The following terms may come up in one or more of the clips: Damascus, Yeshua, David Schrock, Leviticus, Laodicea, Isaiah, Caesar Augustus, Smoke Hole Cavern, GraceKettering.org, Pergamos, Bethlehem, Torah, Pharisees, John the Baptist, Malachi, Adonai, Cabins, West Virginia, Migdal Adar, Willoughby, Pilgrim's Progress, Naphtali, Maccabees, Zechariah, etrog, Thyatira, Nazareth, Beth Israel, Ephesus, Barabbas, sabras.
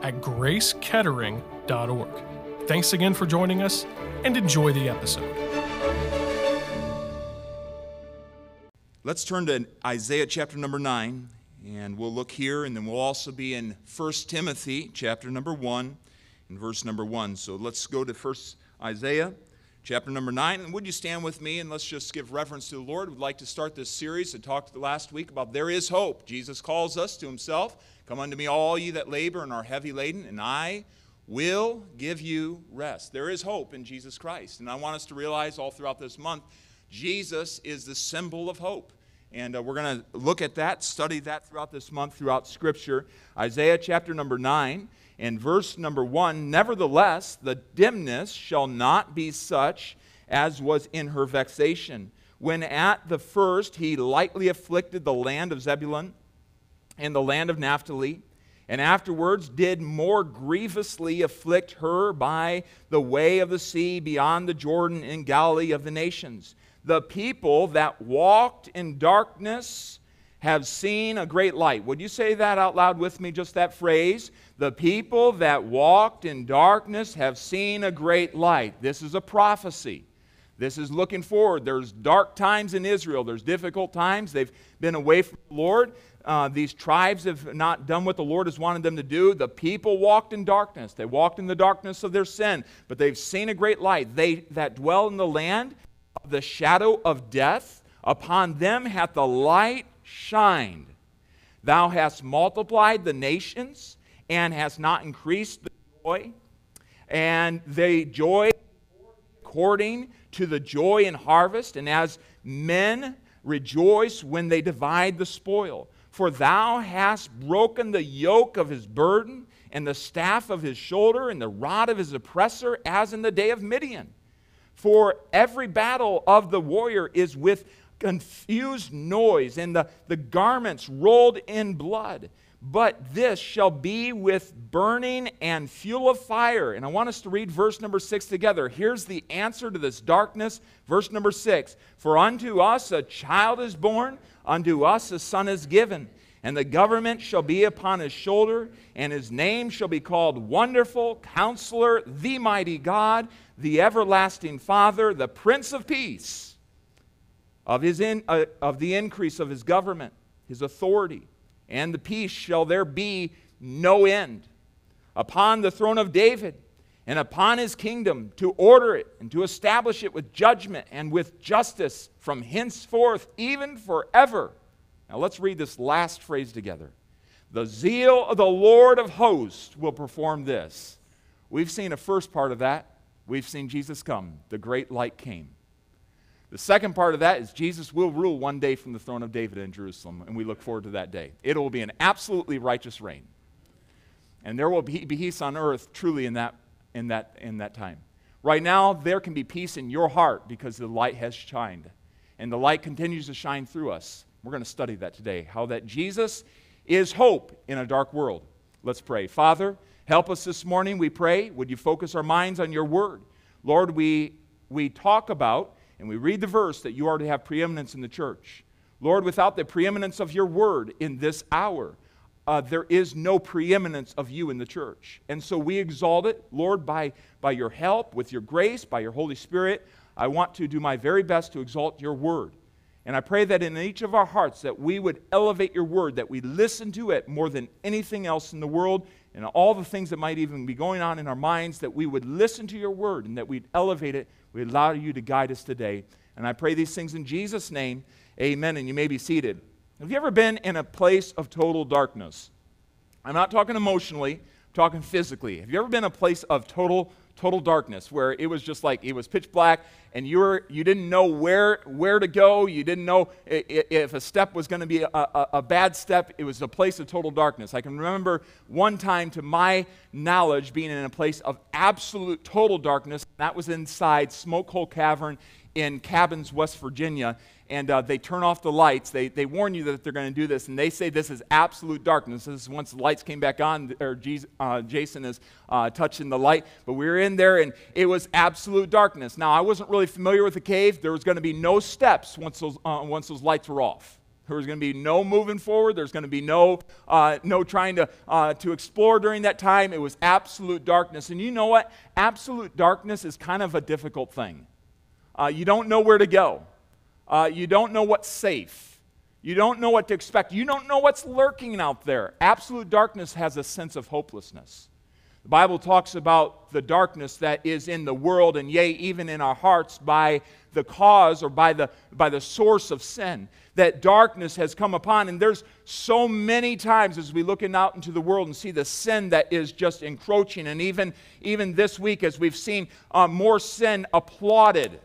at GraceKettering.org. Thanks again for joining us, and enjoy the episode. Let's turn to Isaiah chapter number 9, and we'll look here, and then we'll also be in 1 Timothy chapter number 1 and verse number 1. So let's go to Isaiah chapter number 9, and would you stand with me, and let's just give reverence to the Lord. We'd like to start this series and talked last week about there is hope. Jesus calls us to himself. Come unto me, all ye that labor and are heavy laden, and I will give you rest. There is hope in Jesus Christ. And I want us to realize all throughout this month, Jesus is the symbol of hope. And we're going to look at that, study that throughout this month, throughout Scripture. Isaiah chapter number 9 and verse number 1, nevertheless, the dimness shall not be such as was in her vexation, when at the first he lightly afflicted the land of Zebulun and the land of Naphtali, and afterwards did more grievously afflict her by the way of the sea beyond the Jordan in Galilee of the nations. The people that walked in darkness have seen a great light. Would you say that out loud with me, just that phrase? The people that walked in darkness have seen a great light. This is a prophecy. This is looking forward. There's dark times in Israel. There's difficult times. They've been away from the Lord. These tribes have not done what the Lord has wanted them to do. The people walked in darkness. They walked in the darkness of their sin, but they've seen a great light. They that dwell in the land of the shadow of death, upon them hath the light shined. Thou hast multiplied the nations, and hast not increased the joy, and they joy according to the joy in harvest, and as men rejoice when they divide the spoil. For thou hast broken the yoke of his burden, and the staff of his shoulder, and the rod of his oppressor, as in the day of Midian. For every battle of the warrior is with confused noise, and the garments rolled in blood. But this shall be with burning and fuel of fire. And I want us to read verse number 6 together. Here's the answer to this darkness. Verse number 6. For unto us a child is born, unto us a son is given, and the government shall be upon his shoulder, and his name shall be called Wonderful, Counselor, the Mighty God, the Everlasting Father, the Prince of Peace. Of the increase of his government, his authority, and the peace shall there be no end, upon the throne of David and upon his kingdom, to order it and to establish it with judgment and with justice from henceforth, even forever. Now let's read this last phrase together. The zeal of the Lord of hosts will perform this. We've seen a first part of that. We've seen Jesus come. The great light came. The second part of that is Jesus will rule one day from the throne of David in Jerusalem, and we look forward to that day. It will be an absolutely righteous reign, and there will be peace on earth truly in that time. Right now, there can be peace in your heart because the light has shined, and the light continues to shine through us. We're going to study that today, how that Jesus is hope in a dark world. Let's pray. Father, help us this morning, we pray. Would you focus our minds on your word? Lord, we talk about and we read the verse that you are to have preeminence in the church. Lord, without the preeminence of your word in this hour, there is no preeminence of you in the church. And so we exalt it, Lord, by your help, with your grace, by your Holy Spirit. I want to do my very best to exalt your word. And I pray that in each of our hearts that we would elevate your word, that we listen to it more than anything else in the world, and all the things that might even be going on in our minds, that we would listen to your word and that we'd elevate it. We allow you to guide us today. And I pray these things in Jesus' name. Amen. And you may be seated. Have you ever been in a place of total darkness? I'm not talking emotionally. I'm talking physically. Have you ever been in a place of total total darkness, where it was just like, it was pitch black, and you didn't know where to go. You didn't know if a step was going to be a bad step. It was a place of total darkness. I can remember one time, to my knowledge, being in a place of absolute total darkness. That was inside Smoke Hole Cavern in Cabins, West Virginia, and they turn off the lights. They warn you that they're going to do this, and they say this is absolute darkness. This is once the lights came back on, or Jason is touching the light, but we were in there, and it was absolute darkness. Now, I wasn't really familiar with the cave. There was going to be no steps once those lights were off. There was going to be no moving forward. There's going to be no trying to explore during that time. It was absolute darkness, and you know what? Absolute darkness is kind of a difficult thing. You don't know where to go. You don't know what's safe. You don't know what to expect. You don't know what's lurking out there. Absolute darkness has a sense of hopelessness. The Bible talks about the darkness that is in the world, and yea, even in our hearts, by the cause or by the source of sin. That darkness has come upon, and there's so many times as we look out into the world and see the sin that is just encroaching, and even this week as we've seen more sin applauded,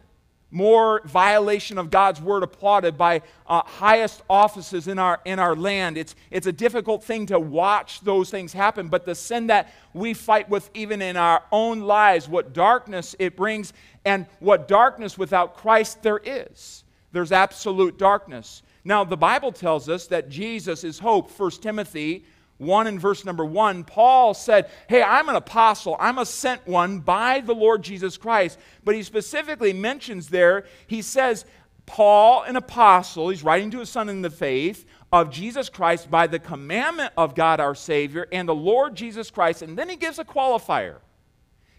more violation of God's word applauded by highest offices in our land. It's a difficult thing to watch those things happen, but the sin that we fight with even in our own lives, what darkness it brings, and what darkness without Christ there is. There's absolute darkness. Now, the Bible tells us that Jesus is hope. 1 Timothy 1 and verse number 1, Paul said, hey, I'm an apostle, I'm a sent one by the Lord Jesus Christ. But he specifically mentions there, he says, Paul, an apostle, he's writing to his son in the faith of Jesus Christ by the commandment of God our Savior and the Lord Jesus Christ. And then he gives a qualifier.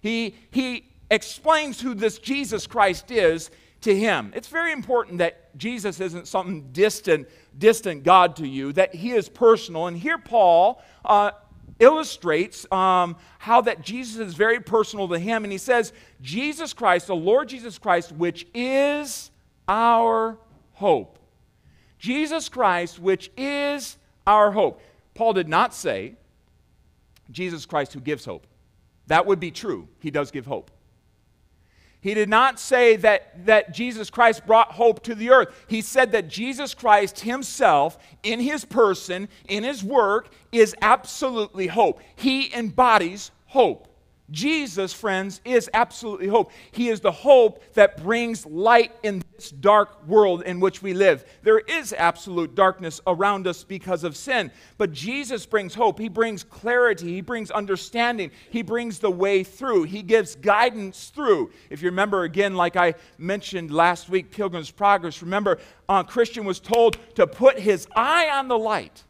He explains who this Jesus Christ is to him. It's very important that Jesus isn't something distant God to you, that he is personal. And here Paul illustrates how that Jesus is very personal to him. And he says, Jesus Christ, the Lord Jesus Christ, which is our hope. Jesus Christ, which is our hope. Paul did not say Jesus Christ who gives hope. That would be true. He does give hope. He did not say that Jesus Christ brought hope to the earth. He said that Jesus Christ himself, in his person, in his work, is absolutely hope. He embodies hope. Jesus, friends, is absolutely hope. He is the hope that brings light in this dark world in which we live. There is absolute darkness around us because of sin, but Jesus brings hope. He brings clarity. He brings understanding. He brings the way through. He gives guidance through. If you remember, again, like I mentioned last week, Pilgrim's Progress, remember, Christian was told to put his eye on the light.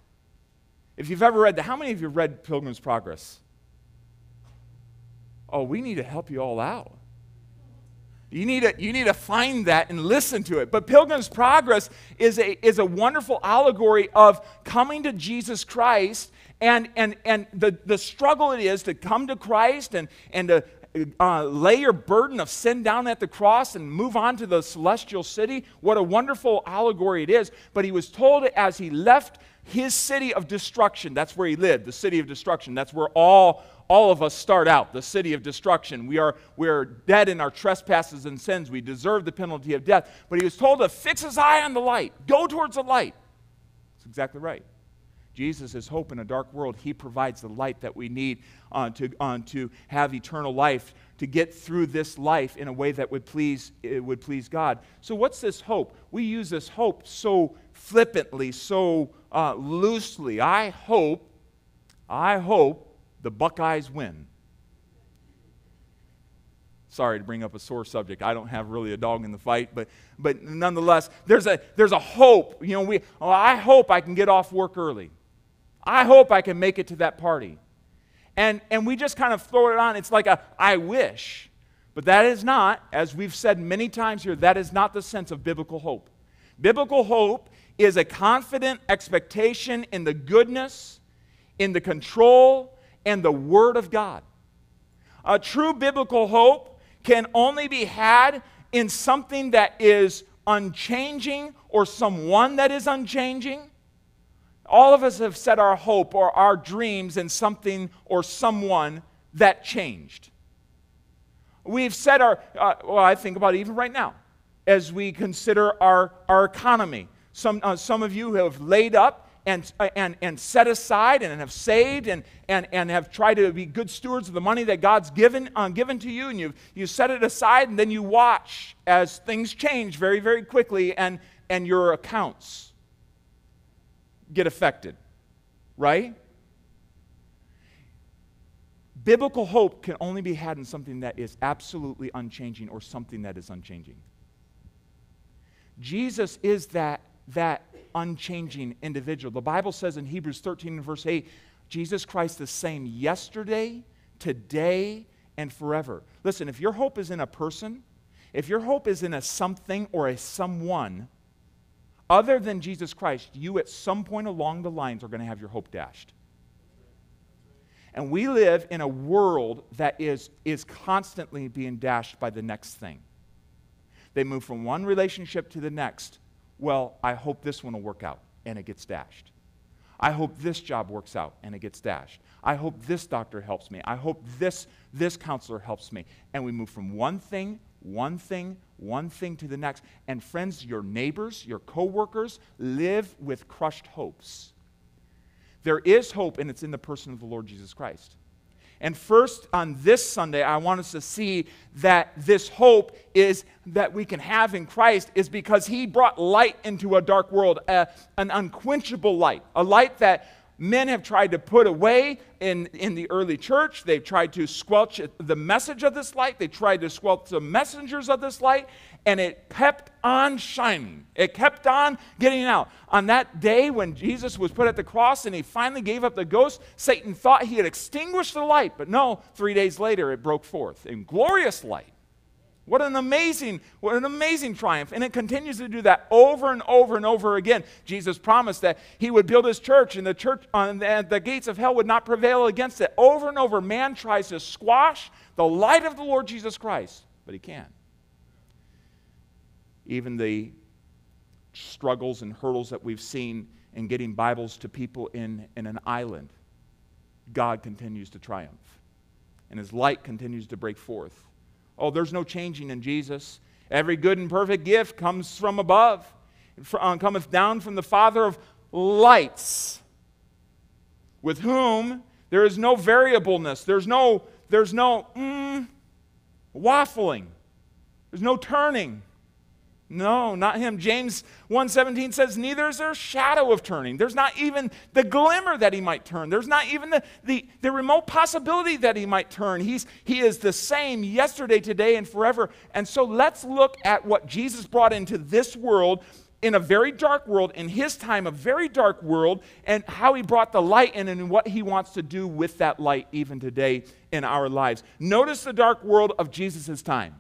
If you've ever read that, how many of you have read Pilgrim's Progress? Oh, we need to help you all out. You need to find that and listen to it. But Pilgrim's Progress is a wonderful allegory of coming to Jesus Christ and the struggle it is to come to Christ and to lay your burden of sin down at the cross and move on to the celestial city. What a wonderful allegory it is. But he was told it as he left his city of destruction. That's where he lived, the city of destruction. That's where all of us start out, the city of destruction. We are dead in our trespasses and sins. We deserve the penalty of death. But he was told to fix his eye on the light. Go towards the light. That's exactly right. Jesus is hope in a dark world. He provides the light that we need to have eternal life, to get through this life in a way that would please God. So what's this hope? We use this hope so flippantly, so loosely. I hope the Buckeyes win. Sorry to bring up a sore subject. I don't have really a dog in the fight, but nonetheless, there's a hope. You know, I hope I can get off work early. I hope I can make it to that party. And we just kind of throw it on. It's like a I wish. But that is not, as we've said many times here, that is not the sense of biblical hope. Biblical hope is a confident expectation in the goodness, in the control, and the Word of God. A true biblical hope can only be had in something that is unchanging or someone that is unchanging. All of us have set our hope or our dreams in something or someone that changed. We've set our, I think about it even right now, as we consider our economy. Some of you have laid up and set aside and have saved and have tried to be good stewards of the money that God's given to you, and you set it aside, and then you watch as things change very, very quickly, and your accounts get affected, right? Biblical hope can only be had in something that is absolutely unchanging, or something that is unchanging. Jesus is that unchanging individual. The Bible says in Hebrews 13 and verse 8, Jesus Christ the same yesterday, today, and forever. Listen, if your hope is in a person, if your hope is in a something or a someone other than Jesus Christ, you at some point along the lines are going to have your hope dashed. And we live in a world that is constantly being dashed by the next thing. They move from one relationship to the next. Well, I hope this one will work out, and it gets dashed. I hope this job works out, and it gets dashed. I hope this doctor helps me. I hope this counselor helps me. And we move from one thing to the next. And friends, your neighbors, your coworkers live with crushed hopes. There is hope, and it's in the person of the Lord Jesus Christ. And first, on this Sunday, I want us to see that this hope is that we can have in Christ is because He brought light into a dark world, an unquenchable light, a light that men have tried to put away in the early church. They've tried to squelch the message of this light. They tried to squelch the messengers of this light, and it kept on shining. It kept on getting out. On that day when Jesus was put at the cross and He finally gave up the ghost, Satan thought he had extinguished the light, but no, 3 days later it broke forth in glorious light. What an amazing triumph. And it continues to do that over and over and over again. Jesus promised that He would build His church, and the church on the gates of hell would not prevail against it. Over and over, man tries to squash the light of the Lord Jesus Christ, but he can't. Even the struggles and hurdles that we've seen in getting Bibles to people in an island, God continues to triumph, and His light continues to break forth. Oh, there's no changing in Jesus. Every good and perfect gift comes from above, cometh down from the Father of lights, with whom there is no variableness. There's no waffling. There's no turning. No, not Him. James 1:17 says, neither is there a shadow of turning. There's not even the glimmer that He might turn. There's not even the remote possibility that He might turn. He is the same yesterday, today, and forever. And so let's look at what Jesus brought into this world, in a very dark world, in His time, a very dark world, and how He brought the light in and what He wants to do with that light even today in our lives. Notice the dark world of Jesus' time.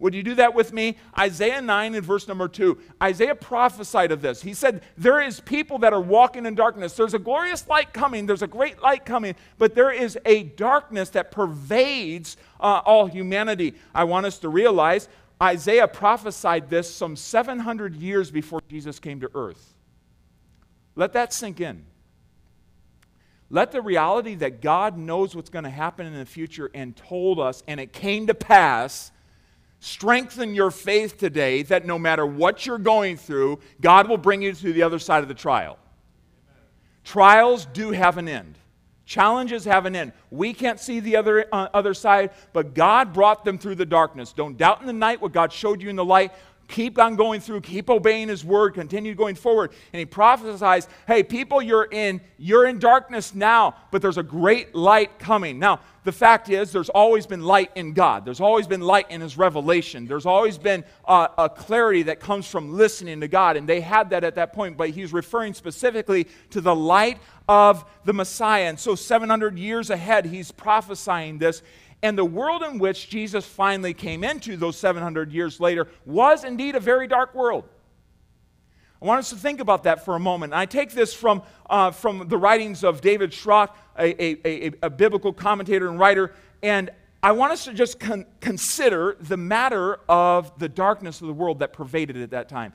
Would you do that with me? Isaiah 9 and verse number 2. Isaiah prophesied of this. He said, there is people that are walking in darkness. There's a glorious light coming. There's a great light coming. But there is a darkness that pervades all humanity. I want us to realize Isaiah prophesied this some 700 years before Jesus came to earth. Let that sink in. Let the reality that God knows what's going to happen in the future and told us, and it came to pass, strengthen your faith today, that no matter what you're going through, God will bring you to the other side of the trial. Amen. Trials do have an end. Challenges have an end. We can't see the other side, but God brought them through the darkness. Don't doubt in the night what God showed you in the light. Keep on going through. Keep obeying His word. Continue going forward. And He prophesies, hey, people, you're in darkness now, but there's a great light coming. Now, the fact is, there's always been light in God. There's always been light in His revelation. There's always been a clarity that comes from listening to God, and they had that at that point, but He's referring specifically to the light of the Messiah. And so 700 years ahead, He's prophesying this. And the world in which Jesus finally came into, those 700 years later, was indeed a very dark world. I want us to think about that for a moment. And I take this from the writings of David Schrock, a biblical commentator and writer, and I want us to just consider the matter of the darkness of the world that pervaded at that time.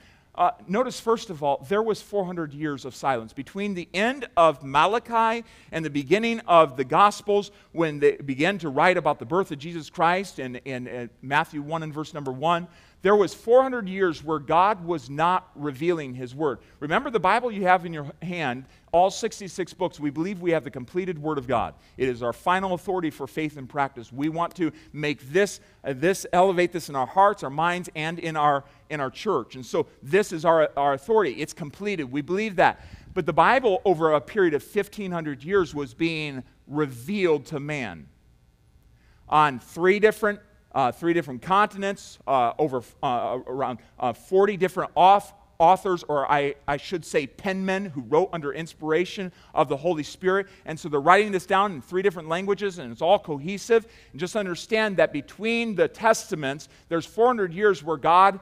Notice, first of all, there was 400 years of silence. Between the end of Malachi and the beginning of the Gospels, when they began to write about the birth of Jesus Christ in Matthew 1 and verse number 1, there was 400 years where God was not revealing His Word. Remember the Bible you have in your hand, all 66 books, we believe we have the completed Word of God. It is our final authority for faith and practice. We want to make this elevate this in our hearts, our minds, and in our church. And so this is our authority. It's completed. We believe that. But the Bible, over a period of 1,500 years, was being revealed to man on three different continents, around 40 different authors, or I should say penmen, who wrote under inspiration of the Holy Spirit. And so they're writing this down in three different languages, and it's all cohesive. And just understand that between the testaments, there's 400 years where God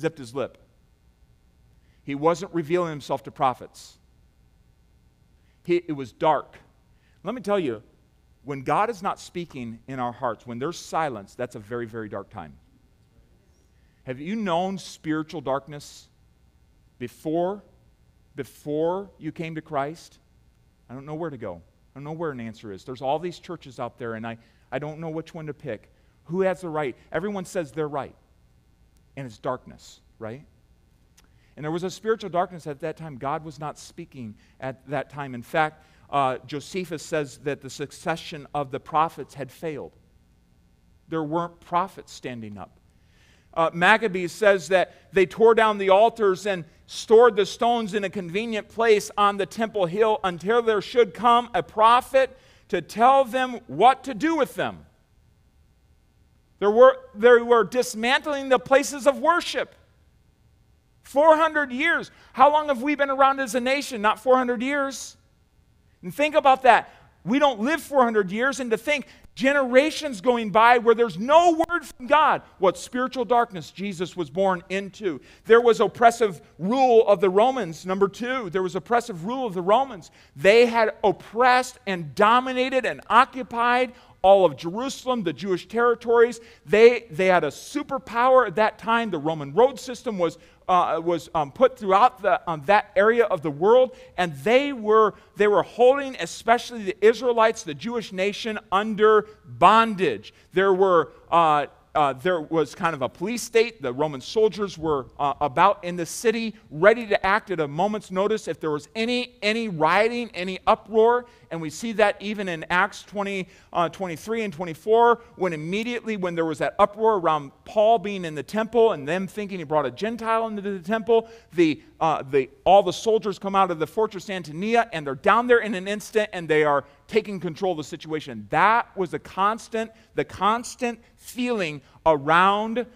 zipped His lip. He wasn't revealing Himself to prophets. It was dark. Let me tell you, when God is not speaking in our hearts, when there's silence, that's a very, very dark time. Have you known spiritual darkness before you came to Christ? I don't know where to go. I don't know where an answer is. There's all these churches out there, and I don't know which one to pick. Who has the right? Everyone says they're right, and it's darkness, right? And there was a spiritual darkness at that time. God was not speaking at that time. In fact, Josephus says that the succession of the prophets had failed. There weren't prophets standing up. Maccabees says that they tore down the altars and stored the stones in a convenient place on the temple hill until there should come a prophet to tell them what to do with them. They were dismantling the places of worship. 400 years. How long have we been around as a nation? Not 400 years. And think about that. We don't live 400 years, and to think generations going by where there's no word from God. What spiritual darkness Jesus was born into. There was oppressive rule of the Romans. Number two, there was oppressive rule of the Romans. They had oppressed and dominated and occupied all of Jerusalem, the Jewish territories. They had a superpower at that time. The Roman road system was put throughout that area of the world, and they were holding, especially the Israelites, the Jewish nation, under bondage. There was kind of a police state. The Roman soldiers were about in the city, ready to act at a moment's notice if there was any rioting, any uproar. And we see that even in Acts 23 and 24, when immediately when there was that uproar around Paul being in the temple and them thinking he brought a Gentile into the temple, all the soldiers come out of the fortress Antonia, and they're down there in an instant, and they are taking control of the situation. That was the constant feeling around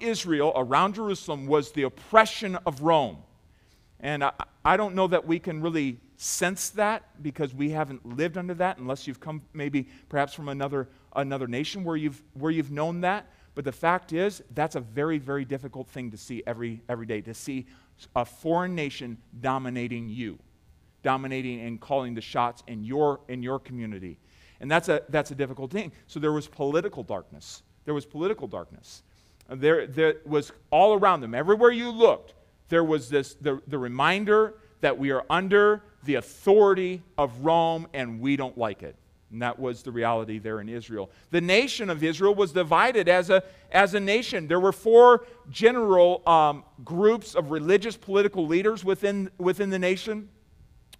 Israel, around Jerusalem, was the oppression of Rome. And I don't know that we can really sense that, because we haven't lived under that, unless you've come maybe perhaps from another nation where you've known that. But the fact is, that's a very, very difficult thing to see every day, to see a foreign nation dominating and calling the shots in your community. And that's a difficult thing. So there was political darkness. There was all around them. Everywhere you looked, there was this the reminder that we are under the authority of Rome, and we don't like it. And that was the reality there in Israel. The nation of Israel was divided as a nation. There were four general groups of religious political leaders within the nation.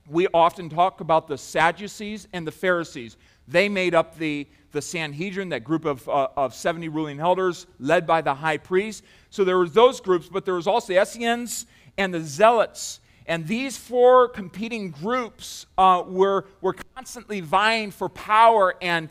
We often talk about the Sadducees and the Pharisees. They made up the Sanhedrin, that group of 70 ruling elders led by the high priest. So there were those groups, but there was also the Essenes and the Zealots. And these four competing groups were constantly vying for power and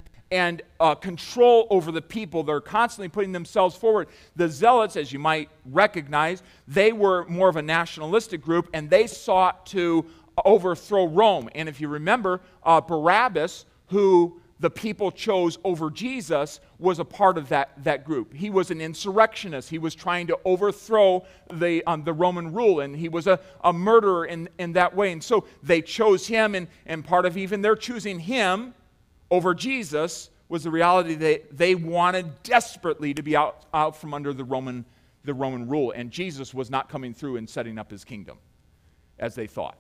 control over the people. They're constantly putting themselves forward. The Zealots, as you might recognize, they were more of a nationalistic group, and they sought to overthrow Rome. And if you remember, Barabbas, who the people chose over Jesus, was a part of that group. He was an insurrectionist. He was trying to overthrow the Roman rule, and he was a murderer in that way. And so they chose him, and part of even their choosing him over Jesus was the reality that they wanted desperately to be out from under the Roman the Roman rule, and Jesus was not coming through and setting up his kingdom, as they thought.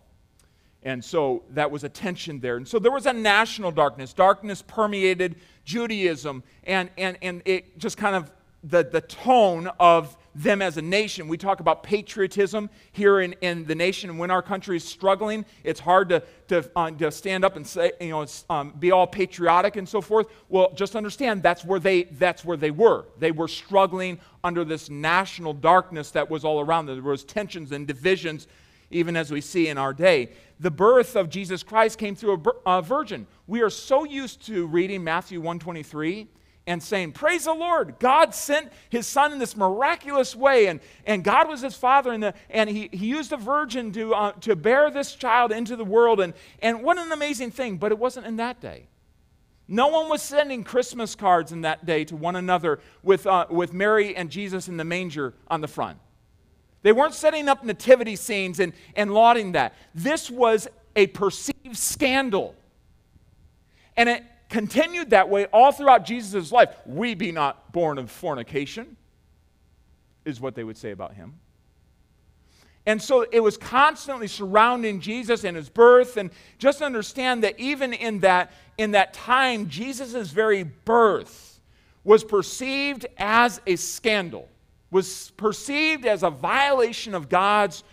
And so that was a tension there. And so there was a national darkness. Darkness permeated Judaism, and it just kind of the tone of them as a nation. We talk about patriotism here in the nation, and when our country is struggling, it's hard to stand up and say, you know, be all patriotic and so forth. Well, just understand that's where they were. They were struggling under this national darkness that was all around them. There was tensions and divisions, even as we see in our day. The birth of Jesus Christ came through a virgin. We are so used to reading Matthew 1:23. And saying, praise the Lord, God sent his son in this miraculous way, and God was his father, and he used a virgin to bear this child into the world, and what an amazing thing. But it wasn't in that day. No one was sending Christmas cards in that day to one another with Mary and Jesus in the manger on the front. They weren't setting up nativity scenes and lauding that. This was a perceived scandal. And it continued that way all throughout Jesus' life. We be not born of fornication, is what they would say about him. And so it was constantly surrounding Jesus and his birth, and just understand that even in that time, Jesus' very birth was perceived as a scandal, was perceived as a violation of God's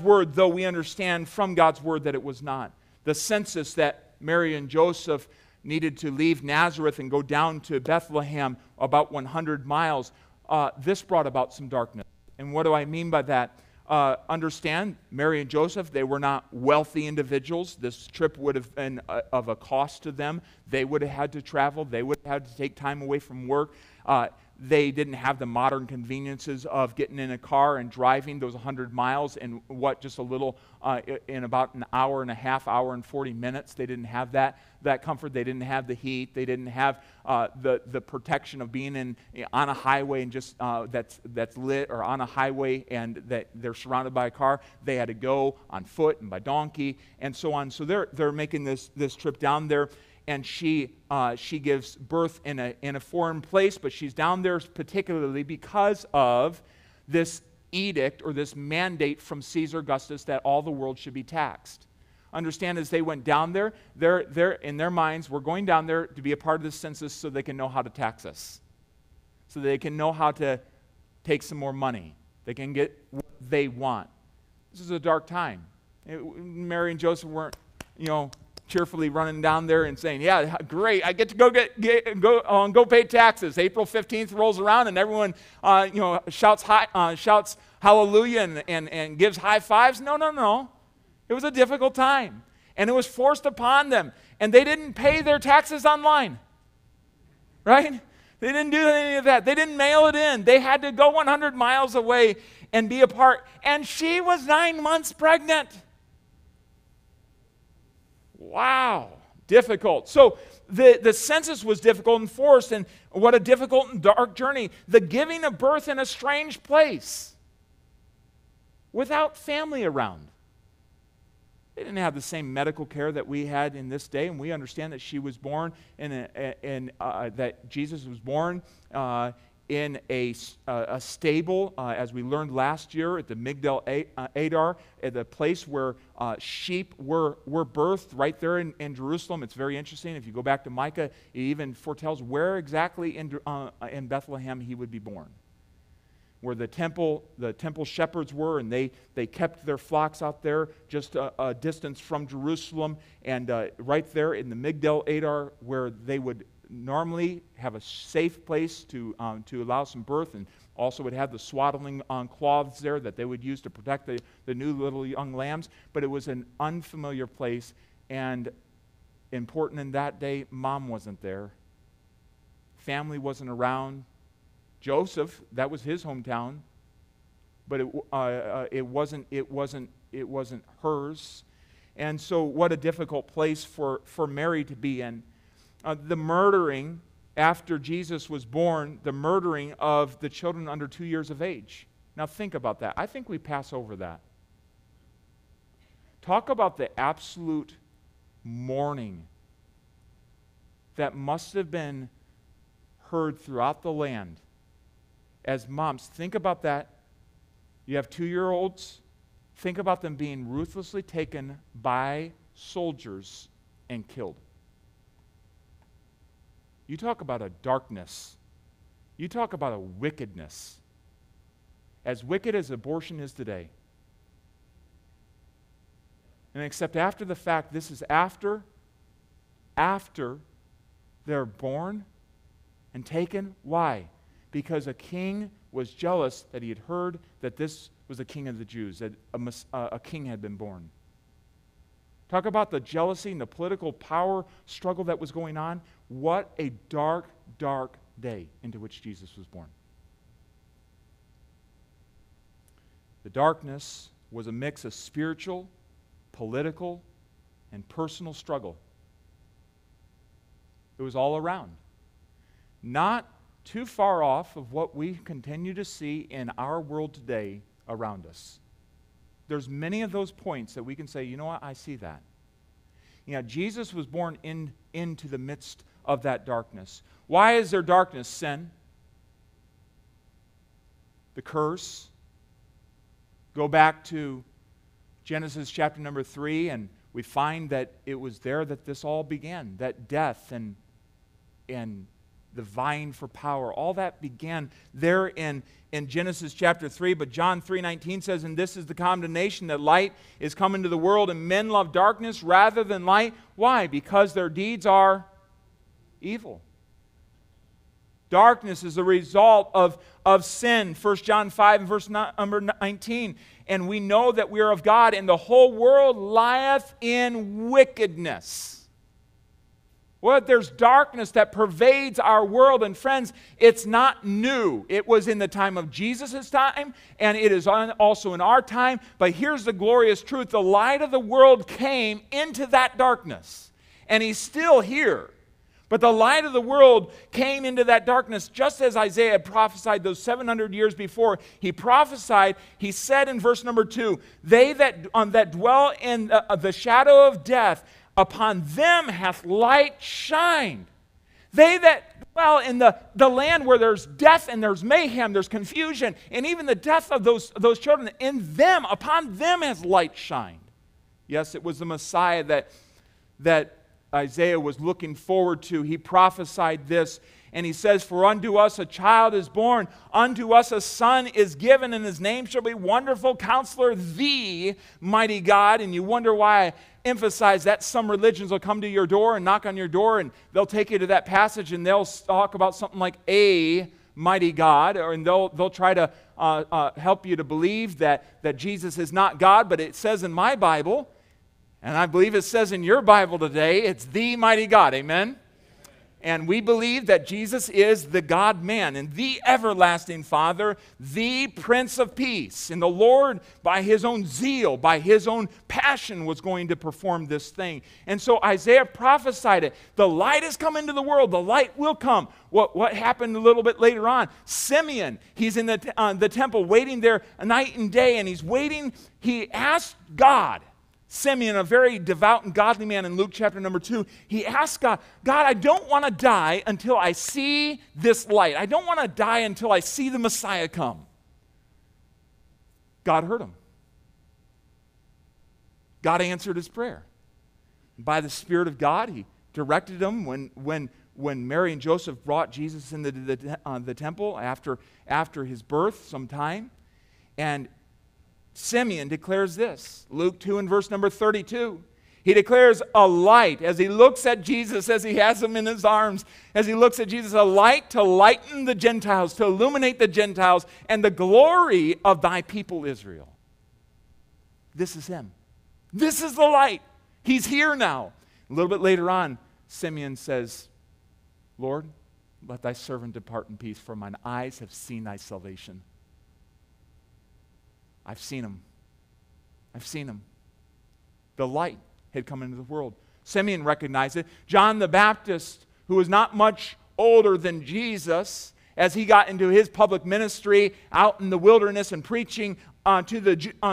word, though we understand from God's word that it was not. The census that Mary and Joseph needed to leave Nazareth and go down to Bethlehem, about 100 miles. This brought about some darkness. And what do I mean by that? Understand, Mary and Joseph, they were not wealthy individuals. This trip would have been of a cost to them. They would have had to travel. They would have had to take time away from work. They didn't have the modern conveniences of getting in a car and driving those 100 miles and in about an hour and a half, hour and 40 minutes. They didn't have that comfort. They didn't have the heat. They didn't have the protection of being on a highway and just that's lit, or on a highway and that they're surrounded by a car. They had to go on foot and by donkey and so on. So they're making this trip down there. And she gives birth in a foreign place, but she's down there particularly because of this edict or this mandate from Caesar Augustus that all the world should be taxed. Understand, as they went down there, they're in their minds, we're going down there to be a part of the census so they can know how to tax us, so they can know how to take some more money. They can get what they want. This is a dark time. Mary and Joseph weren't, cheerfully running down there and saying, yeah, great, I get to go pay taxes. April 15th rolls around and everyone shouts hallelujah and gives high fives. No. It was a difficult time, and it was forced upon them, and they didn't pay their taxes online, right? They didn't do any of that. They didn't mail it in. They had to go 100 miles away and be a part, and she was 9 months pregnant. Wow, difficult. So the census was difficult and forced, and what a difficult and dark journey. The giving of birth in a strange place without family around. They didn't have the same medical care that we had in this day, and we understand that she was born that Jesus was born in a stable, as we learned last year at the Migdal Adar, at the place where sheep were birthed right there in Jerusalem. It's very interesting. If you go back to Micah, it even foretells where exactly in Bethlehem he would be born, where the temple shepherds were, and they kept their flocks out there just a distance from Jerusalem, and right there in the Migdal Adar where they would normally have a safe place to allow some birth, and also would have the swaddling cloths there that they would use to protect the new little young lambs. But it was an unfamiliar place, and important in that day, mom wasn't there. Family wasn't around. Joseph, that was his hometown, but it wasn't hers. And so what a difficult place for Mary to be in. The murdering, after Jesus was born, the murdering of the children under 2 years of age. Now think about that. I think we pass over that. Talk about the absolute mourning that must have been heard throughout the land as moms, think about that. You have two-year-olds. Think about them being ruthlessly taken by soldiers and killed. You talk about a darkness. You talk about a wickedness. As wicked as abortion is today. And except after the fact, this is after they're born and taken. Why? Because a king was jealous that he had heard that this was the king of the Jews, that a king had been born. Talk about the jealousy and the political power struggle that was going on. What a dark, dark day into which Jesus was born. The darkness was a mix of spiritual, political, and personal struggle. It was all around. Not too far off of what we continue to see in our world today around us. There's many of those points that we can say, you know what, I see that. You know, Jesus was born into the midst of that darkness. Why is there darkness? Sin, the curse. Go back to Genesis chapter number 3, and we find that it was there that this all began, that death and the vying for power, all that began there in Genesis chapter 3. But John 3:19 says, and this is the condemnation, that light is come into the world, and men love darkness rather than light. Why? Because their deeds are evil. Darkness is the result of sin. 1 John 5 and verse number 19. And we know that we are of God, and the whole world lieth in wickedness. Well, there's darkness that pervades our world. And friends, it's not new. It was in the time of Jesus' time, and it is also in our time. But here's the glorious truth. The light of the world came into that darkness, and he's still here. But the light of the world came into that darkness, just as Isaiah prophesied those 700 years before. He prophesied, he said in verse number 2, they that dwell in the shadow of death, upon them hath light shined. They that dwell in the land where there's death and there's mayhem, there's confusion, and even the death of those children, in them, upon them hath light shined. Yes, it was the Messiah that Isaiah was looking forward to. He prophesied this, and he says, for unto us a child is born, unto us a son is given, and his name shall be Wonderful Counselor, the Mighty God. And you wonder why I emphasize that. Some religions will come to your door and knock on your door, and they'll take you to that passage, and they'll talk about something like a mighty God, or, and they'll try to help you to believe that Jesus is not God. But it says in my Bible, and I believe it says in your Bible today, it's the mighty God. Amen? And we believe that Jesus is the God-man and the everlasting Father, the Prince of Peace. And the Lord, by his own zeal, by his own passion, was going to perform this thing. And so Isaiah prophesied it. The light has come into the world. The light will come. What happened a little bit later on? Simeon, he's in the temple waiting there night and day, and he's waiting. He asked God. Simeon, a very devout and godly man in Luke chapter number 2, he asked God, I don't want to die until I see this light. I don't want to die until I see the Messiah come. God heard him. God answered his prayer. By the Spirit of God, he directed him when Mary and Joseph brought Jesus into the temple after his birth sometime. And Simeon declares this, Luke 2 and verse number 32. He declares a light as he looks at Jesus, as he has him in his arms, as he looks at Jesus, a light to lighten the Gentiles, to illuminate the Gentiles, and the glory of thy people Israel. This is him. This is the light. He's here now. A little bit later on, Simeon says, Lord, let thy servant depart in peace, for mine eyes have seen thy salvation. I've seen him. I've seen him. The light had come into the world. Simeon recognized it. John the Baptist, who was not much older than Jesus, as he got into his public ministry out in the wilderness and preaching on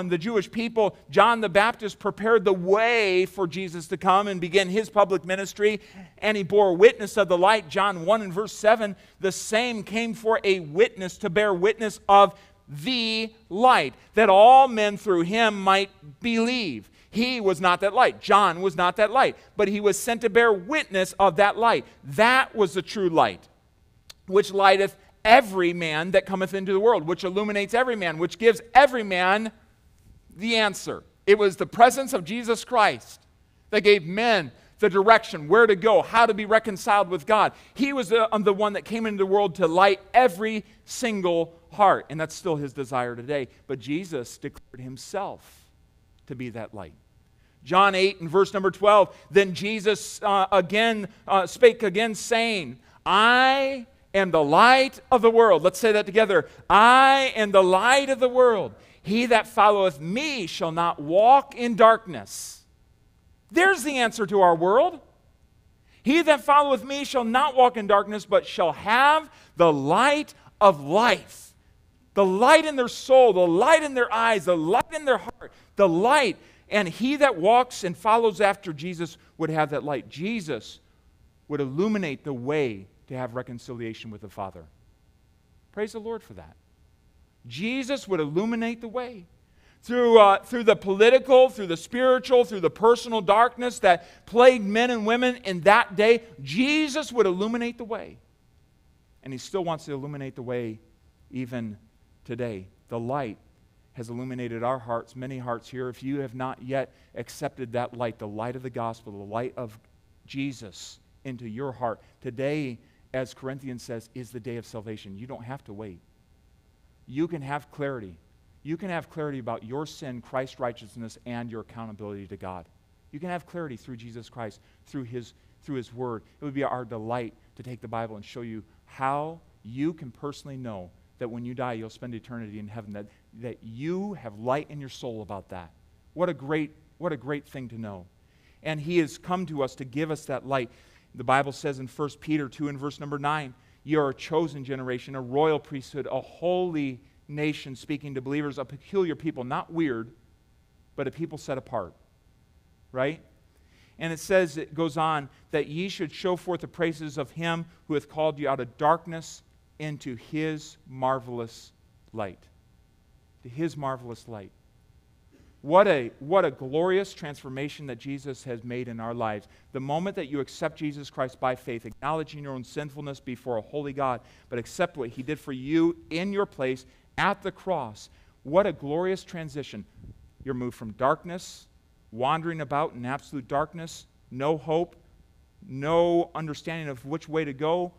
the Jewish people, John the Baptist prepared the way for Jesus to come and begin his public ministry, and he bore witness of the light. John 1 and verse 7, the same came for a witness, to bear witness of the light, that all men through him might believe. He was not that light. John was not that light, but he was sent to bear witness of that light. That was the true light, which lighteth every man that cometh into the world, which illuminates every man, which gives every man the answer. It was the presence of Jesus Christ that gave men the direction, where to go, how to be reconciled with God. He was the one that came into the world to light every single heart, and that's still his desire today. But Jesus declared himself to be that light. John 8 and verse number 12, then Jesus spake again, saying, I am the light of the world. Let's say that together. I am the light of the world. He that followeth me shall not walk in darkness. There's the answer to our world. He that followeth me shall not walk in darkness, but shall have the light of life. The light in their soul, the light in their eyes, the light in their heart, the light. And he that walks and follows after Jesus would have that light. Jesus would illuminate the way to have reconciliation with the Father. Praise the Lord for that. Jesus would illuminate the way. Through the political, through the spiritual, through the personal darkness that plagued men and women in that day, Jesus would illuminate the way. And he still wants to illuminate the way even today. The light has illuminated our hearts, many hearts here. If you have not yet accepted that light, the light of the gospel, the light of Jesus into your heart, today, as Corinthians says, is the day of salvation. You don't have to wait. You can have clarity. You can have clarity about your sin, Christ's righteousness, and your accountability to God. You can have clarity through Jesus Christ, through His Word. It would be our delight to take the Bible and show you how you can personally know that when you die, you'll spend eternity in heaven, that you have light in your soul about that. What a great thing to know. And He has come to us to give us that light. The Bible says in 1 Peter 2 and verse number 9, you are a chosen generation, a royal priesthood, a holy nation, speaking to believers, a peculiar people, not weird, but a people set apart, right? And it says, it goes on, that ye should show forth the praises of him who hath called you out of darkness into his marvelous light. To his marvelous light. What a glorious transformation that Jesus has made in our lives. The moment that you accept Jesus Christ by faith, acknowledging your own sinfulness before a holy God, but accept what He did for you in your place at the cross, what a glorious transition. You're moved from darkness, wandering about in absolute darkness, no hope, no understanding of which way to go,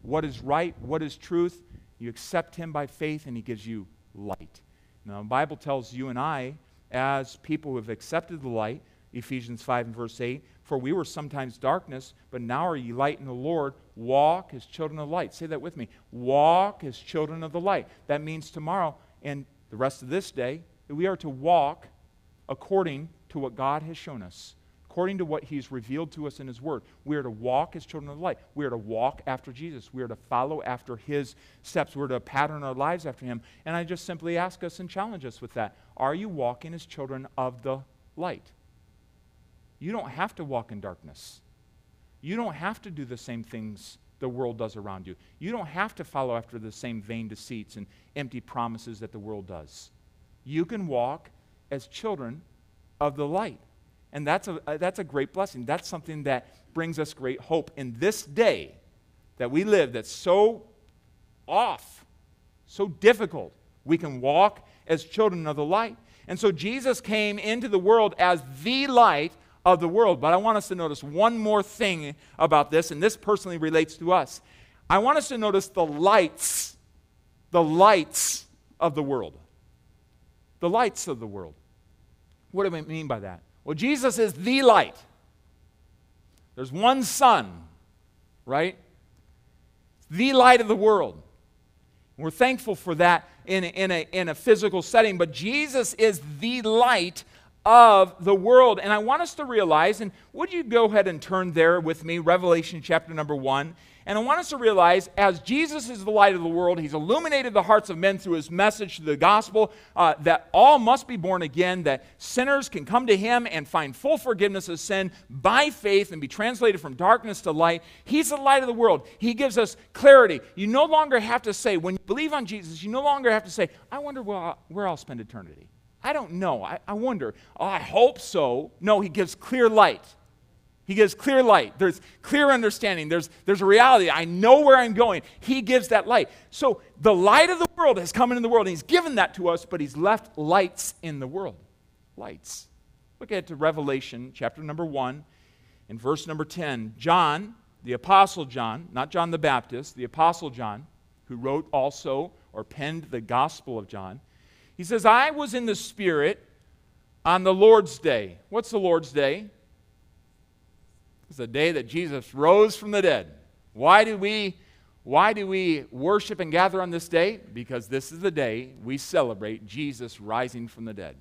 what is right, what is truth. You accept Him by faith, and He gives you light. Now, the Bible tells you and I, as people who have accepted the light, Ephesians 5 and verse 8, for we were sometimes darkness, but now are ye light in the Lord, walk as children of light. Say that with me. Walk as children of the light. That means tomorrow and the rest of this day, we are to walk according to what God has shown us, according to what He's revealed to us in His Word. We are to walk as children of the light. We are to walk after Jesus. We are to follow after His steps. We are to pattern our lives after Him. And I just simply ask us and challenge us with that. Are you walking as children of the light? You don't have to walk in darkness. You don't have to do the same things the world does around you. You don't have to follow after the same vain deceits and empty promises that the world does. You can walk as children of the light. And that's a great blessing. That's something that brings us great hope in this day that we live that's so off, so difficult. We can walk as children of the light. And so Jesus came into the world as the light of the world. But I want us to notice one more thing about this, and this personally relates to us. I want us to notice the lights of the world. The lights of the world. What do we mean by that? Well, Jesus is the light. There's one sun, right? The light of the world. We're thankful for that in a physical setting, but Jesus is the light of the world. And I want us to realize, and would you go ahead and turn there with me, Revelation chapter number 1, And I want us to realize, as Jesus is the light of the world, he's illuminated the hearts of men through his message to the gospel, that all must be born again, that sinners can come to him and find full forgiveness of sin by faith and be translated from darkness to light. He's the light of the world. He gives us clarity. You no longer have to say, when you believe on Jesus, you no longer have to say, I wonder where I'll spend eternity. I don't know. I wonder. Oh, I hope so. No, he gives clear light. He gives clear light. There's clear understanding. There's a reality. I know where I'm going. He gives that light. So the light of the world has come into the world, and he's given that to us, but he's left lights in the world. Lights. Look at Revelation chapter number 1 and verse number 10. John, the Apostle John, not John the Baptist, the Apostle John, who wrote also or penned the Gospel of John, he says, I was in the Spirit on the Lord's day. What's the Lord's day? It's the day that Jesus rose from the dead. Why do we worship and gather on this day? Because this is the day we celebrate Jesus rising from the dead.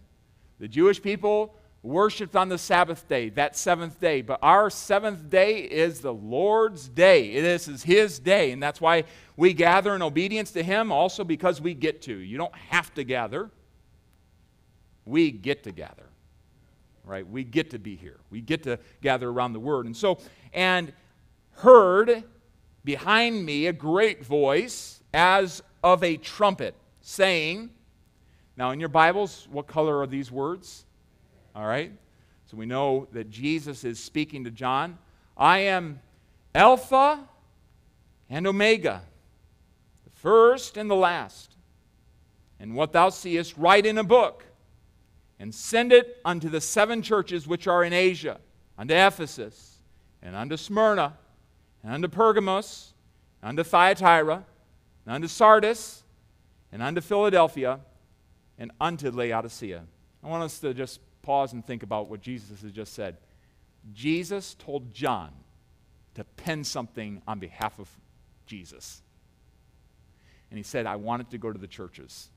The Jewish people worshiped on the Sabbath day, that seventh day. But our seventh day is the Lord's day. It is his day. And that's why we gather in obedience to him, also because we get to. You don't have to gather. We get to gather. Right? We get to be here. We get to gather around the word. And so, and heard behind me a great voice as of a trumpet saying, now in your Bibles, what color are these words? All right. So we know that Jesus is speaking to John. I am Alpha and Omega, the first and the last. And what thou seest, write in a book, and send it unto the 7 churches which are in Asia, unto Ephesus, and unto Smyrna, and unto Pergamos, and unto Thyatira, and unto Sardis, and unto Philadelphia, and unto Laodicea. I want us to just pause and think about what Jesus has just said. Jesus told John to pen something on behalf of Jesus. And he said, I want it to go to the churches.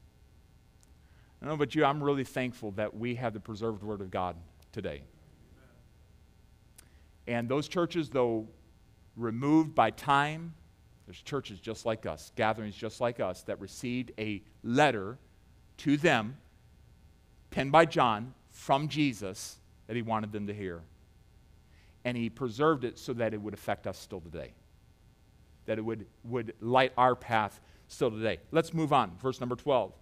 I don't know about you, I'm really thankful that we have the preserved Word of God today. And those churches, though removed by time, there's churches just like us, gatherings just like us, that received a letter to them, penned by John, from Jesus, that he wanted them to hear. And he preserved it so that it would affect us still today, that it would light our path still today. Let's move on, verse number 12.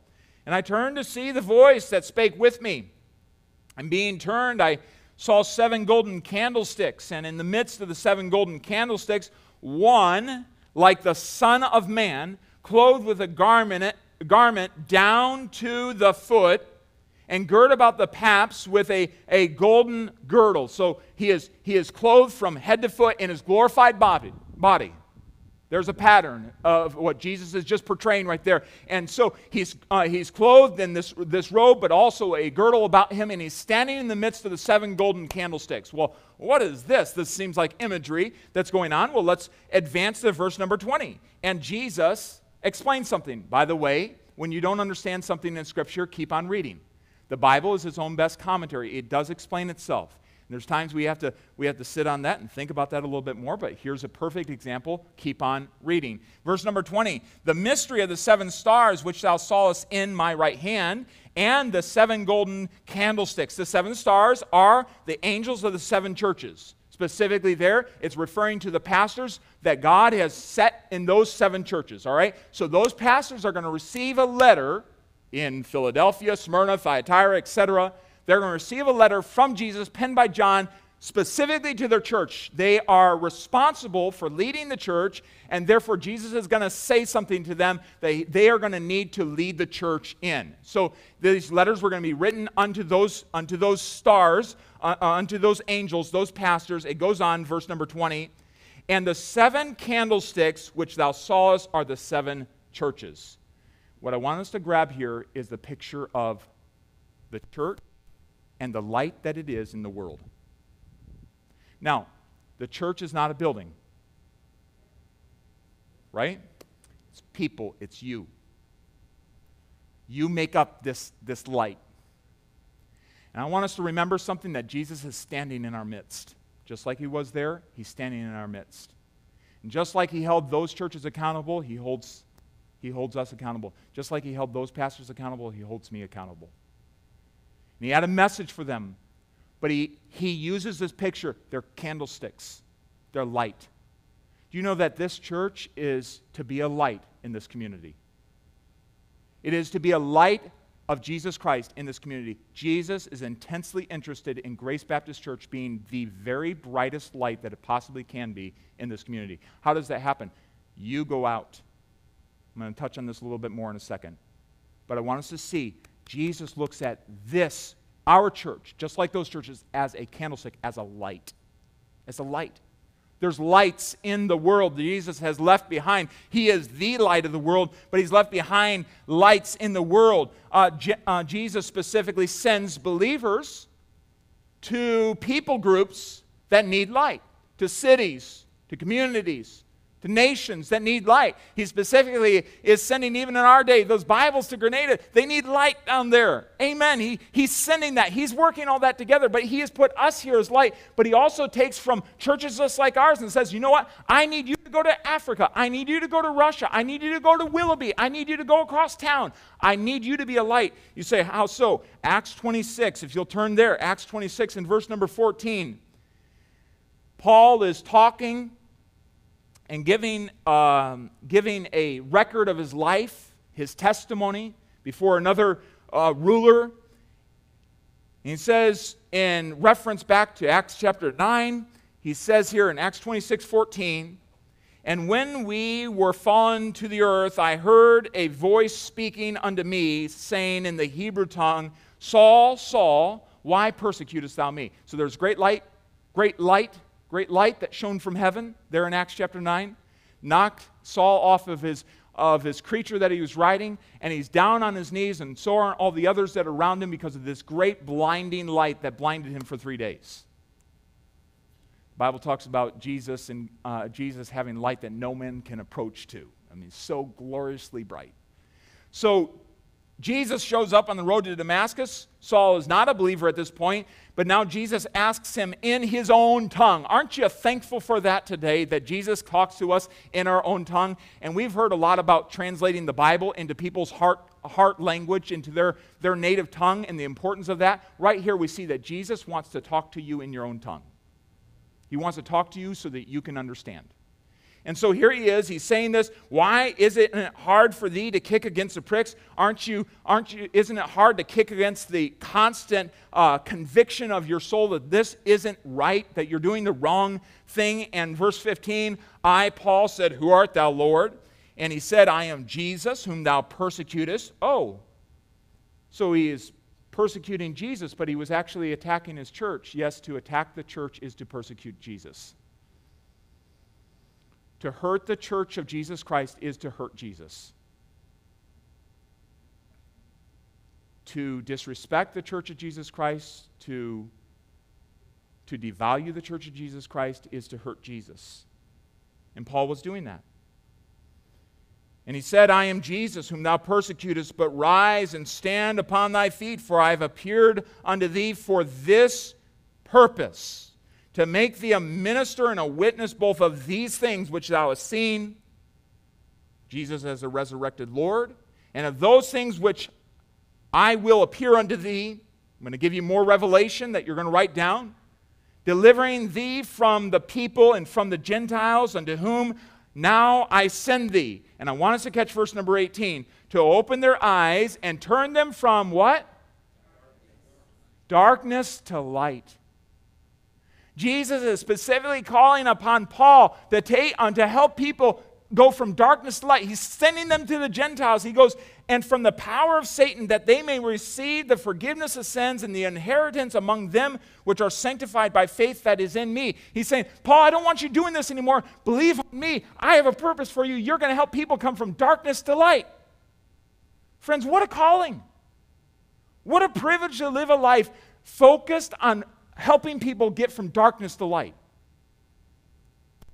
And I turned to see the voice that spake with me. And being turned, I saw 7 golden candlesticks. And in the midst of the 7 golden candlesticks, one, like the Son of Man, clothed with a garment down to the foot, and girt about the paps with a golden girdle. So he is clothed from head to foot in his glorified body. There's a pattern of what Jesus is just portraying right there. And so he's clothed in this robe, but also a girdle about him, and he's standing in the midst of the 7 golden candlesticks. Well, what is this? This seems like imagery that's going on. Well, let's advance to verse number 20. And Jesus explains something. By the way, when you don't understand something in Scripture, keep on reading. The Bible is its own best commentary. It does explain itself. There's times we have to sit on that and think about that a little bit more, but here's a perfect example. Keep on reading. Verse number 20, the mystery of the 7 stars which thou sawest in my right hand, and the 7 golden candlesticks. The 7 stars are the angels of the 7 churches. Specifically there, it's referring to the pastors that God has set in those 7 churches, all right? So those pastors are going to receive a letter in Philadelphia, Smyrna, Thyatira, etc. They're going to receive a letter from Jesus, penned by John, specifically to their church. They are responsible for leading the church, and therefore Jesus is going to say something to them that they are going to need to lead the church in. So these letters were going to be written unto those stars, unto those angels, those pastors. It goes on, verse number 20. And the 7 candlesticks which thou sawest are the 7 churches. What I want us to grab here is the picture of the church and the light that it is in the world. Now, the church is not a building, right? It's people, it's you. You make up this light. And I want us to remember something, that Jesus is standing in our midst. Just like he was there, he's standing in our midst. And just like he held those churches accountable, he holds us accountable. Just like he held those pastors accountable, he holds me accountable. And he had a message for them, but he uses this picture. They're candlesticks. They're light. Do you know that this church is to be a light in this community? It is to be a light of Jesus Christ in this community. Jesus is intensely interested in Grace Baptist Church being the very brightest light that it possibly can be in this community. How does that happen? You go out. I'm going to touch on this a little bit more in a second. But I want us to see Jesus looks at this, our church, just like those churches, as a candlestick, as a light. As a light. There's lights in the world that Jesus has left behind. He is the light of the world, but he's left behind lights in the world. Jesus specifically sends believers to people groups that need light, to cities, to communities, to nations that need light. He specifically is sending, even in our day, those Bibles to Grenada. They need light down there. Amen. He's sending that. He's working all that together, but he has put us here as light. But he also takes from churches just like ours and says, you know what? I need you to go to Africa. I need you to go to Russia. I need you to go to Willoughby. I need you to go across town. I need you to be a light. You say, how so? Acts 26, if you'll turn there. Acts 26 and verse number 14. Paul is talking and giving a record of his life, his testimony, before another ruler. And he says, in reference back to Acts chapter 9, he says here in Acts 26:14, "And when we were fallen to the earth, I heard a voice speaking unto me, saying in the Hebrew tongue, Saul, Saul, why persecutest thou me?" So there's great light that shone from heaven there in Acts chapter 9, knocked Saul off of his creature that he was riding, and he's down on his knees, and so are all the others that are around him because of this great blinding light that blinded him for 3 days. The Bible talks about Jesus and Jesus having light that no man can approach to. I mean, so gloriously bright. So Jesus shows up on the road to Damascus. Saul is not a believer at this point, but now Jesus asks him in his own tongue. Aren't you thankful for that today, that Jesus talks to us in our own tongue? And we've heard a lot about translating the Bible into people's heart language, into their native tongue, and the importance of that. Right here we see that Jesus wants to talk to you in your own tongue. He wants to talk to you so that you can understand. And so here he is, he's saying this, "Why is it hard for thee to kick against the pricks? Isn't it hard to kick against the constant conviction of your soul that this isn't right, that you're doing the wrong thing?" And verse 15, "I, Paul, said, Who art thou, Lord? And he said, I am Jesus, whom thou persecutest." Oh, so he is persecuting Jesus, but he was actually attacking his church. Yes, to attack the church is to persecute Jesus. To hurt the church of Jesus Christ is to hurt Jesus. To disrespect the church of Jesus Christ, to devalue the church of Jesus Christ is to hurt Jesus. And Paul was doing that. And he said, "I am Jesus, whom thou persecutest, but rise and stand upon thy feet, for I have appeared unto thee for this purpose, to make thee a minister and a witness both of these things which thou hast seen," Jesus as the resurrected Lord, "and of those things which I will appear unto thee." I'm going to give you more revelation that you're going to write down. "Delivering thee from the people and from the Gentiles, unto whom now I send thee." And I want us to catch verse number 18. "To open their eyes and turn them from" what? Darkness to light. Jesus is specifically calling upon Paul to help people go from darkness to light. He's sending them to the Gentiles. He goes, "and from the power of Satan, that they may receive the forgiveness of sins and the inheritance among them which are sanctified by faith that is in me." He's saying, "Paul, I don't want you doing this anymore. Believe on me. I have a purpose for you. You're going to help people come from darkness to light." Friends, what a calling. What a privilege to live a life focused on helping people get from darkness to light.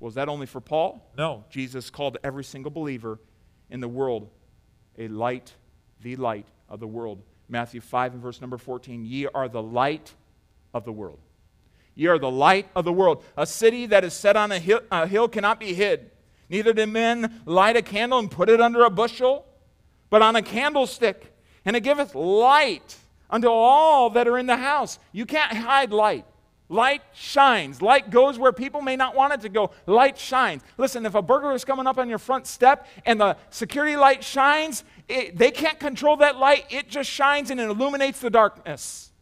Was that only for Paul? No. Jesus called every single believer in the world a light, the light of the world. Matthew 5 and verse number 14, "Ye are the light of the world." Ye are the light of the world. "A city that is set on a hill cannot be hid, Neither did men light a candle and put it under a bushel, but on a candlestick, and it giveth light unto all that are in the house. You can't hide light. Light shines. Light goes where people may not want it to go. Light shines. Listen, if a burglar is coming up on your front step and the security light shines, they can't control that light. It just shines and it illuminates the darkness.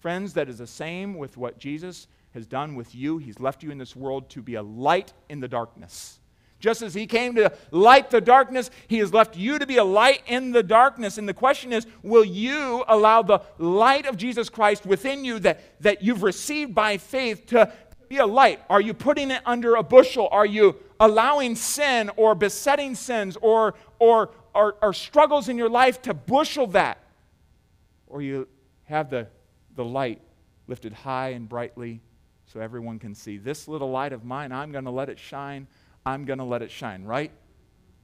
Friends, that is the same with what Jesus has done with you. He's left you in this world to be a light in the darkness. Just as he came to light the darkness, he has left you to be a light in the darkness. And the question is, will you allow the light of Jesus Christ within you that you've received by faith to be a light? Are you putting it under a bushel? Are you allowing sin or besetting sins or struggles in your life to bushel that? Or you have the light lifted high and brightly so everyone can see. This little light of mine, I'm going to let it shine. I'm going to let it shine, right?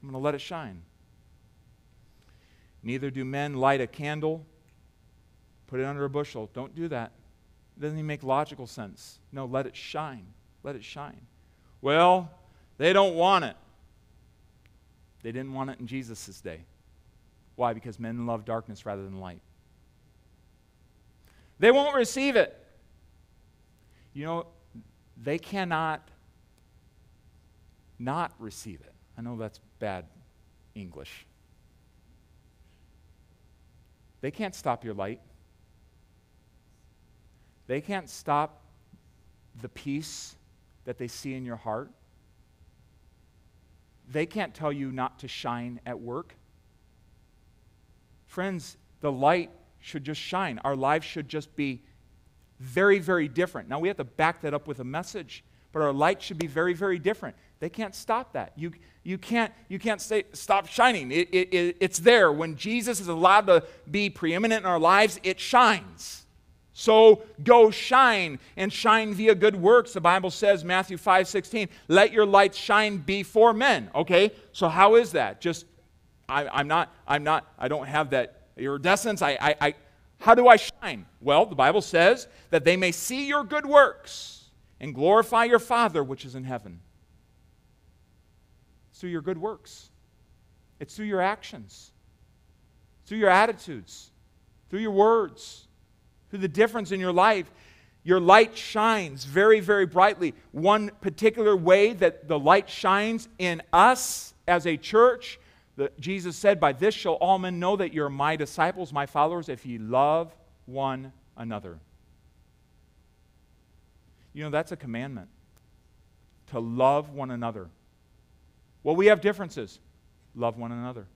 I'm going to let it shine. Neither do men light a candle, put it under a bushel. Don't do that. It doesn't even make logical sense. No, let it shine. Let it shine. Well, they don't want it. They didn't want it in Jesus' day. Why? Because men love darkness rather than light. They won't receive it. You know, they cannot not receive it. I know that's bad English. They can't stop your light. They can't stop the peace that they see in your heart. They can't tell you not to shine at work. Friends, the light should just shine. Our lives should just be very, very different. Now, we have to back that up with a message, but our light should be very, very different. They can't stop that. You can't say, stop shining. It's there. When Jesus is allowed to be preeminent in our lives, it shines. So go shine, and shine via good works. The Bible says, Matthew 5:16, let your light shine before men. Okay, so how is that? Just, I don't have that iridescence. How do I shine? Well, the Bible says that they may see your good works and glorify your Father which is in heaven. It's through your good works. It's through your actions, through your attitudes, through your words, through the difference in your life. Your light shines very, very brightly. One particular way that the light shines in us as a church, Jesus said, by this shall all men know that you're my disciples, my followers, if ye love one another. You know, that's a commandment, to love one another. Well, we have differences. Love one another.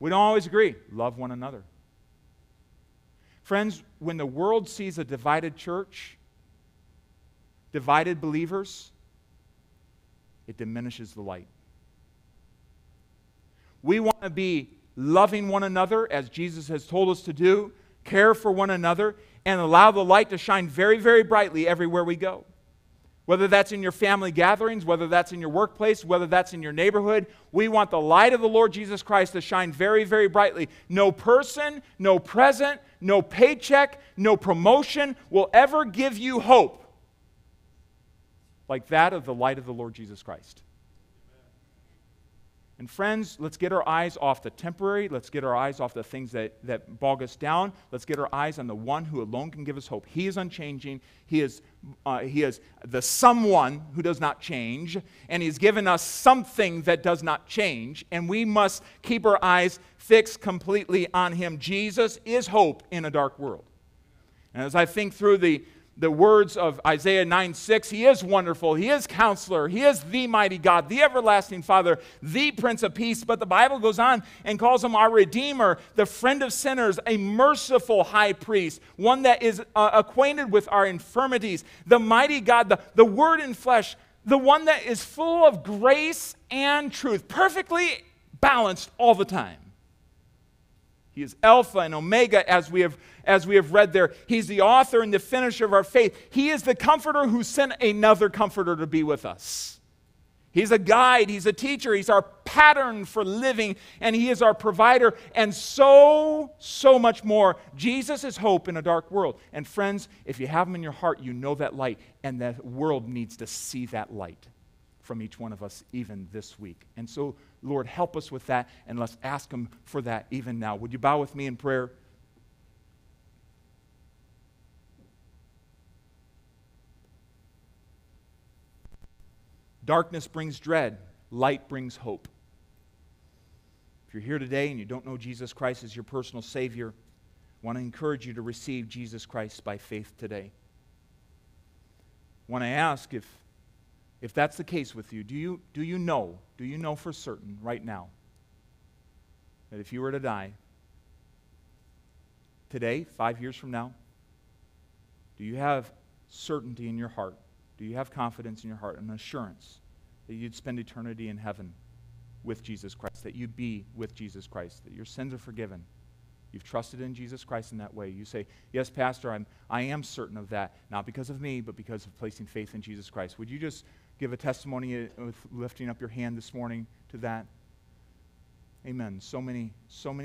We don't always agree. Love one another. Friends, when the world sees a divided church, divided believers, it diminishes the light. We want to be loving one another, as Jesus has told us to do, care for one another, and allow the light to shine very, very brightly everywhere we go. Whether that's in your family gatherings, whether that's in your workplace, whether that's in your neighborhood, we want the light of the Lord Jesus Christ to shine very, very brightly. No person, no present, no paycheck, no promotion will ever give you hope like that of the light of the Lord Jesus Christ. And friends, let's get our eyes off the temporary. Let's get our eyes off the things that bog us down. Let's get our eyes on the one who alone can give us hope. He is unchanging. He is the someone who does not change, and he's given us something that does not change, and we must keep our eyes fixed completely on him. Jesus is hope in a dark world. And as I think through the words of Isaiah 9:6, he is wonderful, he is counselor, he is the mighty God, the everlasting Father, the Prince of Peace. But the Bible goes on and calls him our Redeemer, the friend of sinners, a merciful high priest, one that is acquainted with our infirmities, the mighty God, the Word in flesh, the one that is full of grace and truth, perfectly balanced all the time. He is Alpha and Omega, as we have read there. He's the author and the finisher of our faith. He is the comforter who sent another comforter to be with us. He's a guide. He's a teacher. He's our pattern for living, and he is our provider, and so much more. Jesus is hope in a dark world. And friends, if you have him in your heart, you know that light, and the world needs to see that light. from each one of us even this week. And so, Lord, help us with that, and let's ask Him for that even now. Would you bow with me in prayer? Darkness brings dread. Light brings hope. If you're here today and you don't know Jesus Christ as your personal Savior, I want to encourage you to receive Jesus Christ by faith today. I want to ask if that's the case with you, do you know for certain right now that if you were to die today, 5 years from now, do you have certainty in your heart? Do you have confidence in your heart and assurance that you'd spend eternity in heaven with Jesus Christ, that you'd be with Jesus Christ, that your sins are forgiven? You've trusted in Jesus Christ in that way. You say, yes, Pastor, I am certain of that, not because of me, but because of placing faith in Jesus Christ. Would you just give a testimony with lifting up your hand this morning to that? Amen. So many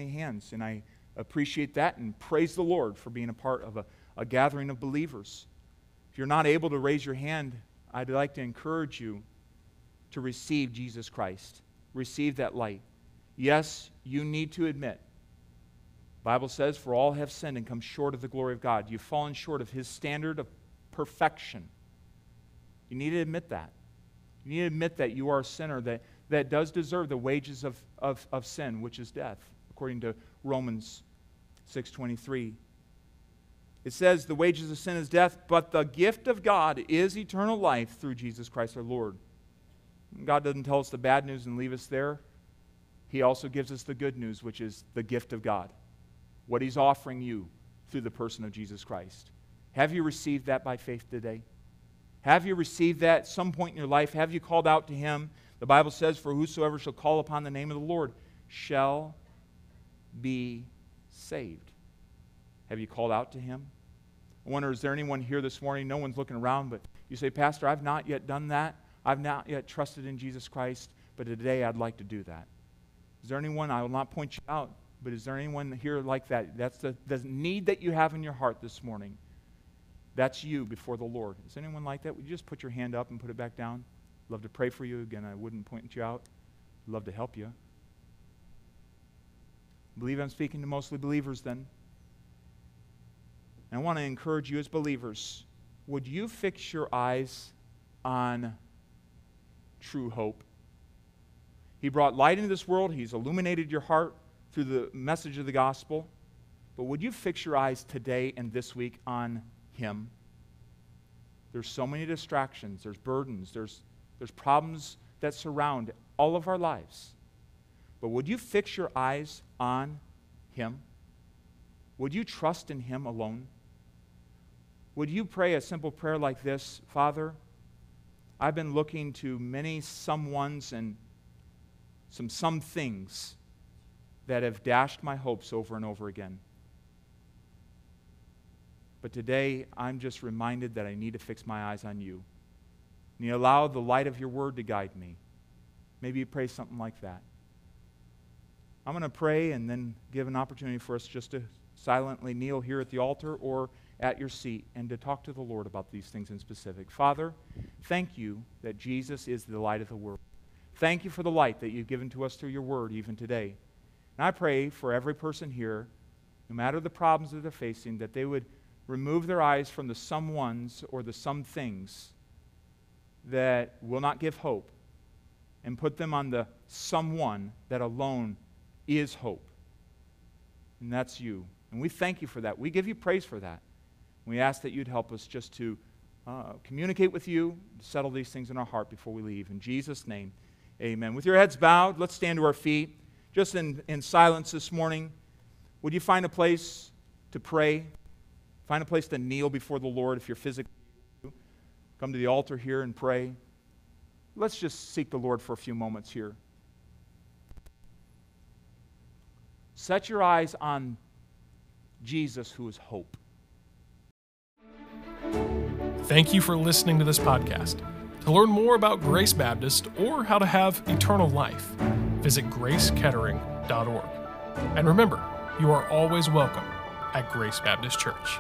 hands, and I appreciate that, and praise the Lord for being a part of a gathering of believers. If you're not able to raise your hand, I'd like to encourage you to receive Jesus Christ. Receive that light. Yes, you need to admit, the Bible says, for all have sinned and come short of the glory of God. You've fallen short of His standard of perfection. You need to admit that. You need to admit that you are a sinner that does deserve the wages of sin, which is death, according to Romans 6:23. It says, the wages of sin is death, but the gift of God is eternal life through Jesus Christ our Lord. God doesn't tell us the bad news and leave us there. He also gives us the good news, which is the gift of God, what He's offering you through the person of Jesus Christ. Have you received that by faith today? Have you received that at some point in your life? Have you called out to Him? The Bible says, for whosoever shall call upon the name of the Lord shall be saved. Have you called out to Him? I wonder, is there anyone here this morning? No one's looking around, but you say, Pastor, I've not yet done that. I've not yet trusted in Jesus Christ, but today I'd like to do that. Is there anyone? I will not point you out, but is there anyone here like that? That's the need that you have in your heart this morning. That's you before the Lord. Is anyone like that? Would you just put your hand up and put it back down? Love to pray for you. Again, I wouldn't point you out. Love to help you. I believe I'm speaking to mostly believers then. And I want to encourage you as believers, would you fix your eyes on true hope? He brought light into this world. He's illuminated your heart through the message of the gospel, but would you fix your eyes today and this week on Him? There's so many distractions, there's burdens, there's problems that surround all of our lives, but would you fix your eyes on Him? Would you trust in Him alone? Would you pray a simple prayer like this? Father, I've been looking to many someones and some things that have dashed my hopes over and over again. But today, I'm just reminded that I need to fix my eyes on You. And You allow the light of Your Word to guide me. Maybe you pray something like that. I'm going to pray and then give an opportunity for us just to silently kneel here at the altar or at your seat and to talk to the Lord about these things in specific. Father, thank You that Jesus is the light of the world. Thank You for the light that You've given to us through Your Word even today. And I pray for every person here, no matter the problems that they're facing, that they would remove their eyes from the someones or the some things that will not give hope and put them on the someone that alone is hope. And that's You. And we thank You for that. We give You praise for that. We ask that You'd help us just to communicate with You, settle these things in our heart before we leave. In Jesus' name, amen. With your heads bowed, let's stand to our feet. Just in silence this morning, would you find a place to pray? Find a place to kneel before the Lord if you're physically able to. Come to the altar here and pray. Let's just seek the Lord for a few moments here. Set your eyes on Jesus, who is hope. Thank you for listening to this podcast. To learn more about Grace Baptist or how to have eternal life, visit GraceKettering.org. And remember, you are always welcome at Grace Baptist Church.